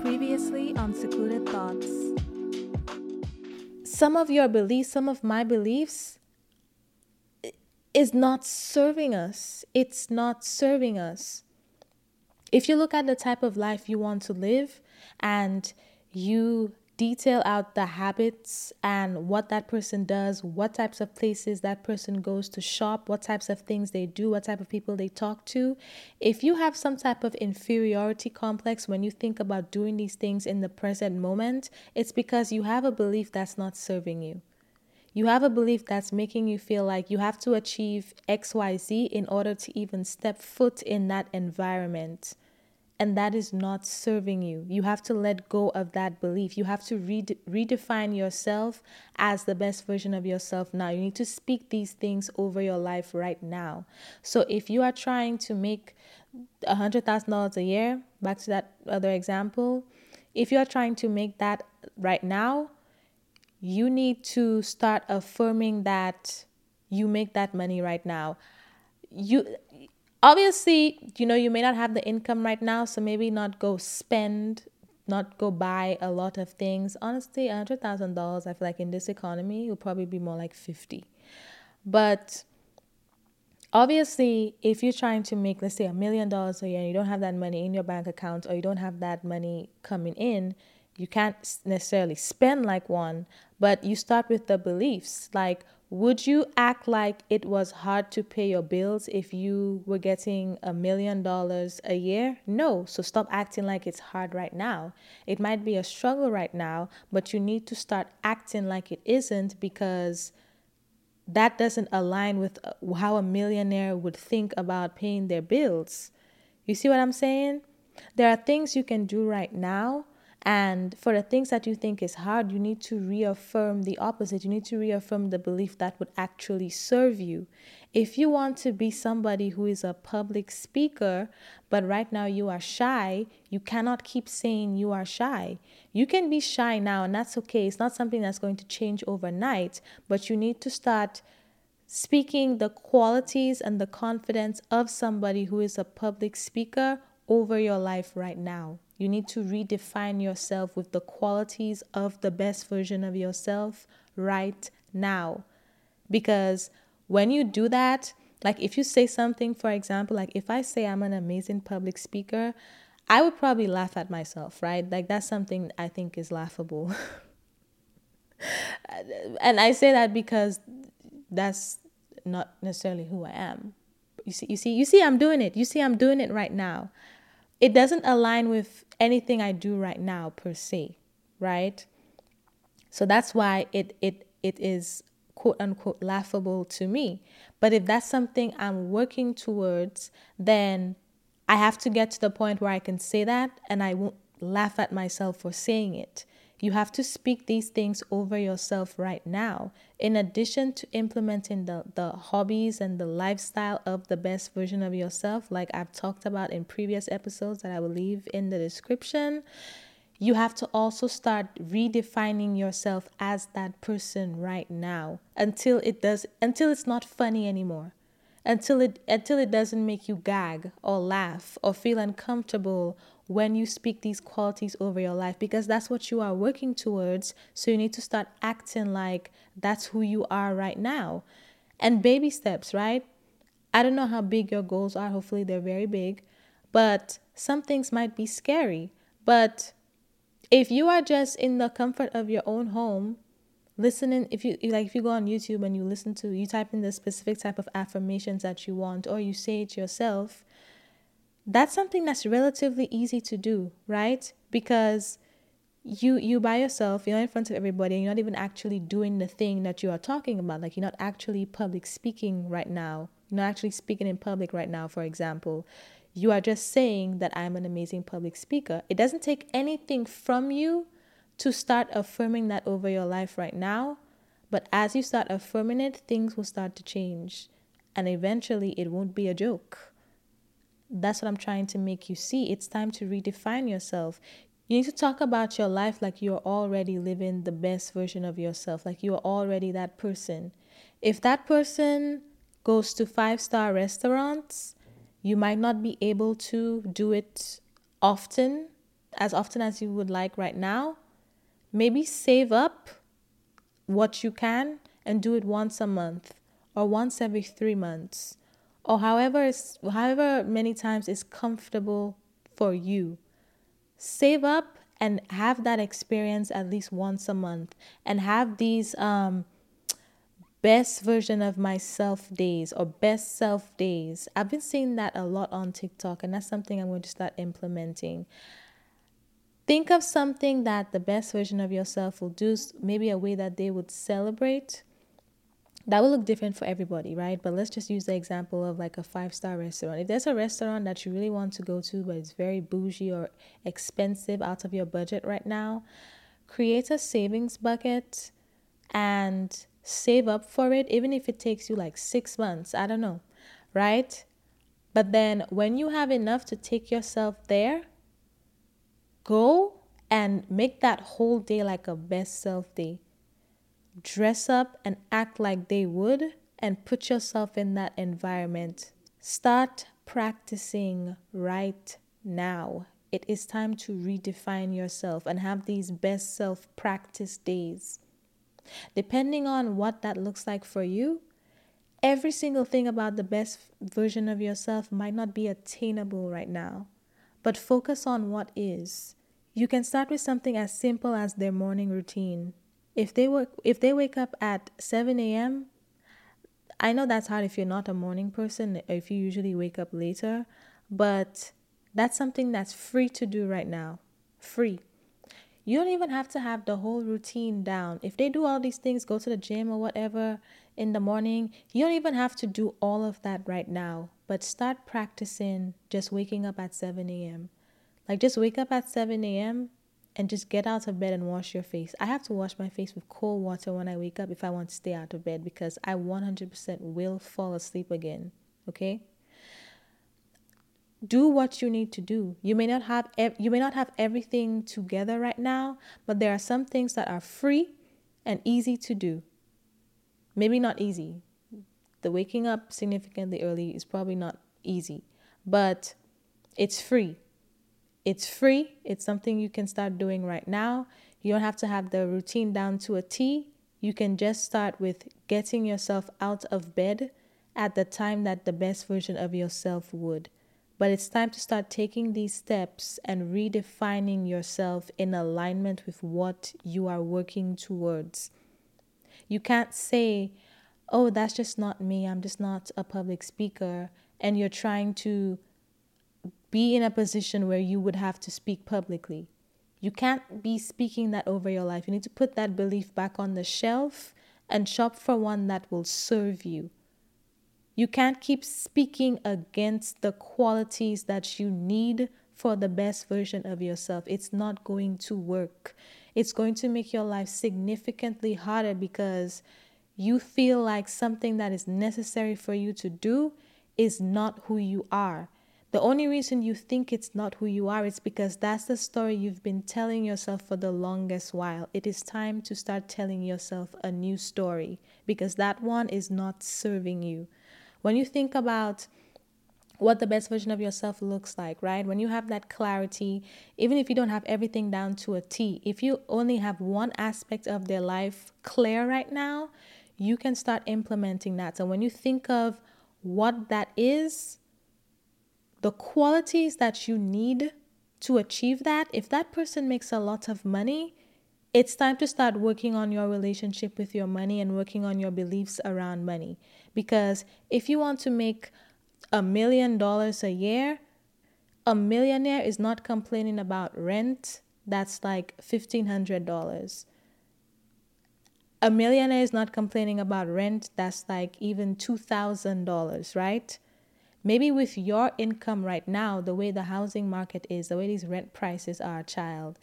Previously on Secluded Thoughts. Some of your beliefs, some of my beliefs is not serving us. It's not serving us. If you look at the type of life you want to live and you detail out the habits and what that person does, what types of places that person goes to shop, what types of things they do, what type of people they talk to. If you have some type of inferiority complex when you think about doing these things in the present moment, it's because you have a belief that's not serving you. You have a belief that's making you feel like you have to achieve XYZ in order to even step foot in that environment. And that is not serving you. You have to let go of that belief. You have to redefine yourself as the best version of yourself now. You need to speak these things over your life right now. So if you are trying to make $100,000 a year, back to that other example, if you are trying to make that right now, you need to start affirming that you make that money right now. Obviously, you may not have the income right now, so maybe not go spend, not go buy a lot of things. Honestly, $100,000, I feel like in this economy, will probably be more like 50. But obviously, if you're trying to make, let's say, $1 million a year and you don't have that money in your bank account or you don't have that money coming in, you can't necessarily spend like one, but you start with the beliefs like, would you act like it was hard to pay your bills if you were getting $1 million a year? No. So stop acting like it's hard right now. It might be a struggle right now, but you need to start acting like it isn't because that doesn't align with how a millionaire would think about paying their bills. You see what I'm saying? There are things you can do right now. And for the things that you think is hard, you need to reaffirm the opposite. You need to reaffirm the belief that would actually serve you. If you want to be somebody who is a public speaker, but right now you are shy, you cannot keep saying you are shy. You can be shy now, and that's okay. It's not something that's going to change overnight, but you need to start speaking the qualities and the confidence of somebody who is a public speaker over your life right now. You need to redefine yourself with the qualities of the best version of yourself right now. Because when you do that, like if you say something, for example, like if I say I'm an amazing public speaker, I would probably laugh at myself, right? Like that's something I think is laughable. And I say that because that's not necessarily who I am. You see, I'm doing it. You see, I'm doing it right now. It doesn't align with anything I do right now per se, right? So that's why it is quote unquote laughable to me. But if that's something I'm working towards, then I have to get to the point where I can say that and I won't laugh at myself for saying it. You have to speak these things over yourself right now. In addition to implementing the hobbies and the lifestyle of the best version of yourself, like I've talked about in previous episodes that I will leave in the description, you have to also start redefining yourself as that person right now until it's not funny anymore. Until it doesn't make you gag or laugh or feel uncomfortable when you speak these qualities over your life, because that's what you are working towards. So you need to start acting like that's who you are right now. And baby steps, right? I don't know how big your goals are. Hopefully they're very big, but some things might be scary. But if you are just in the comfort of your own home, listening, if you go on YouTube and you type in the specific type of affirmations that you want, or you say it yourself, that's something that's relatively easy to do, right? Because you by yourself, you're not in front of everybody, and you're not even actually doing the thing that you are talking about. Like you're not actually public speaking right now. You're not actually speaking in public right now, for example. You are just saying that I'm an amazing public speaker. It doesn't take anything from you to start affirming that over your life right now. But as you start affirming it, things will start to change. And eventually it won't be a joke. That's what I'm trying to make you see. It's time to redefine yourself. You need to talk about your life like you're already living the best version of yourself. Like you're already that person. If that person goes to 5-star restaurants, you might not be able to do it often as you would like right now. Maybe save up what you can and do it once a month or once every 3 months or however many times is comfortable for you. Save up and have that experience at least once a month and have these best version of myself days or best self days. I've been seeing that a lot on TikTok, and that's something I'm going to start implementing. Think of something that the best version of yourself will do, maybe a way that they would celebrate. That will look different for everybody, right? But let's just use the example of like a 5-star restaurant. If there's a restaurant that you really want to go to, but it's very bougie or expensive out of your budget right now, create a savings bucket and save up for it, even if it takes you like 6 months, I don't know, right? But then when you have enough to take yourself there, go and make that whole day like a best self day. Dress up and act like they would and put yourself in that environment. Start practicing right now. It is time to redefine yourself and have these best self practice days. Depending on what that looks like for you, every single thing about the best version of yourself might not be attainable right now, but focus on what is. You can start with something as simple as their morning routine. If they wake up at 7 a.m., I know that's hard if you're not a morning person, if you usually wake up later, but that's something that's free to do right now. Free. You don't even have to have the whole routine down. If they do all these things, go to the gym or whatever in the morning, you don't even have to do all of that right now. But start practicing just waking up at 7 a.m. Like just wake up at 7 a.m. and just get out of bed and wash your face. I have to wash my face with cold water when I wake up if I want to stay out of bed, because I 100% will fall asleep again, okay? Do what you need to do. You may not have everything together right now, but there are some things that are free and easy to do. Maybe not easy. The waking up significantly early is probably not easy, but it's free. It's free. It's something you can start doing right now. You don't have to have the routine down to a T. You can just start with getting yourself out of bed at the time that the best version of yourself would. But it's time to start taking these steps and redefining yourself in alignment with what you are working towards. You can't say, oh, that's just not me. I'm just not a public speaker. And you're trying to be in a position where you would have to speak publicly. You can't be speaking that over your life. You need to put that belief back on the shelf and shop for one that will serve you. You can't keep speaking against the qualities that you need for the best version of yourself. It's not going to work. It's going to make your life significantly harder because you feel like something that is necessary for you to do is not who you are. The only reason you think it's not who you are is because that's the story you've been telling yourself for the longest while. It is time to start telling yourself a new story because that one is not serving you. When you think about what the best version of yourself looks like, right? When you have that clarity, even if you don't have everything down to a T, if you only have one aspect of their life clear right now, you can start implementing that. So when you think of what that is, the qualities that you need to achieve that, if that person makes a lot of money, it's time to start working on your relationship with your money and working on your beliefs around money. Because if you want to make $1 million a year, a millionaire is not complaining about rent. That's like $1,500. A millionaire is not complaining about rent. That's like even $2,000, right? Maybe with your income right now, the way the housing market is, the way these rent prices are, child,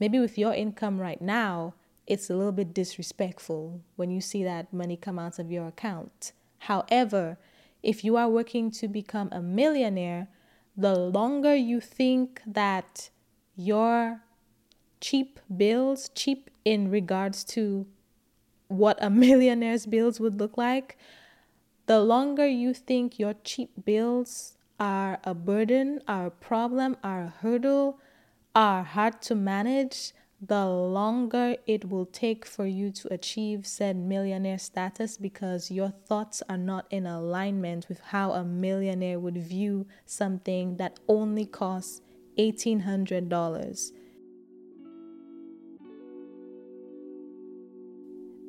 maybe with your income right now, it's a little bit disrespectful when you see that money come out of your account. However, if you are working to become a millionaire, the longer you think that your cheap bills, cheap in regards to what a millionaire's bills would look like, the longer you think your cheap bills are a burden, are a problem, are a hurdle, are hard to manage, the longer it will take for you to achieve said millionaire status, because your thoughts are not in alignment with how a millionaire would view something that only costs $1,800.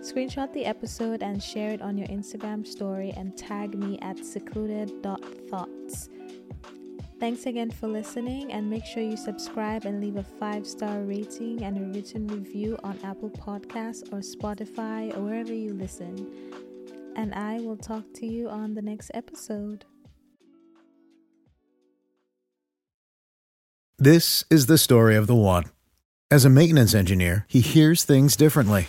screenshot the episode and share it on your Instagram story and tag me at secluded.thoughts. Thanks again for listening, and make sure you subscribe and leave a 5-star rating and a written review on Apple Podcasts or Spotify or wherever you listen. And I will talk to you on the next episode. This is the story of the one. As a maintenance engineer, he hears things differently.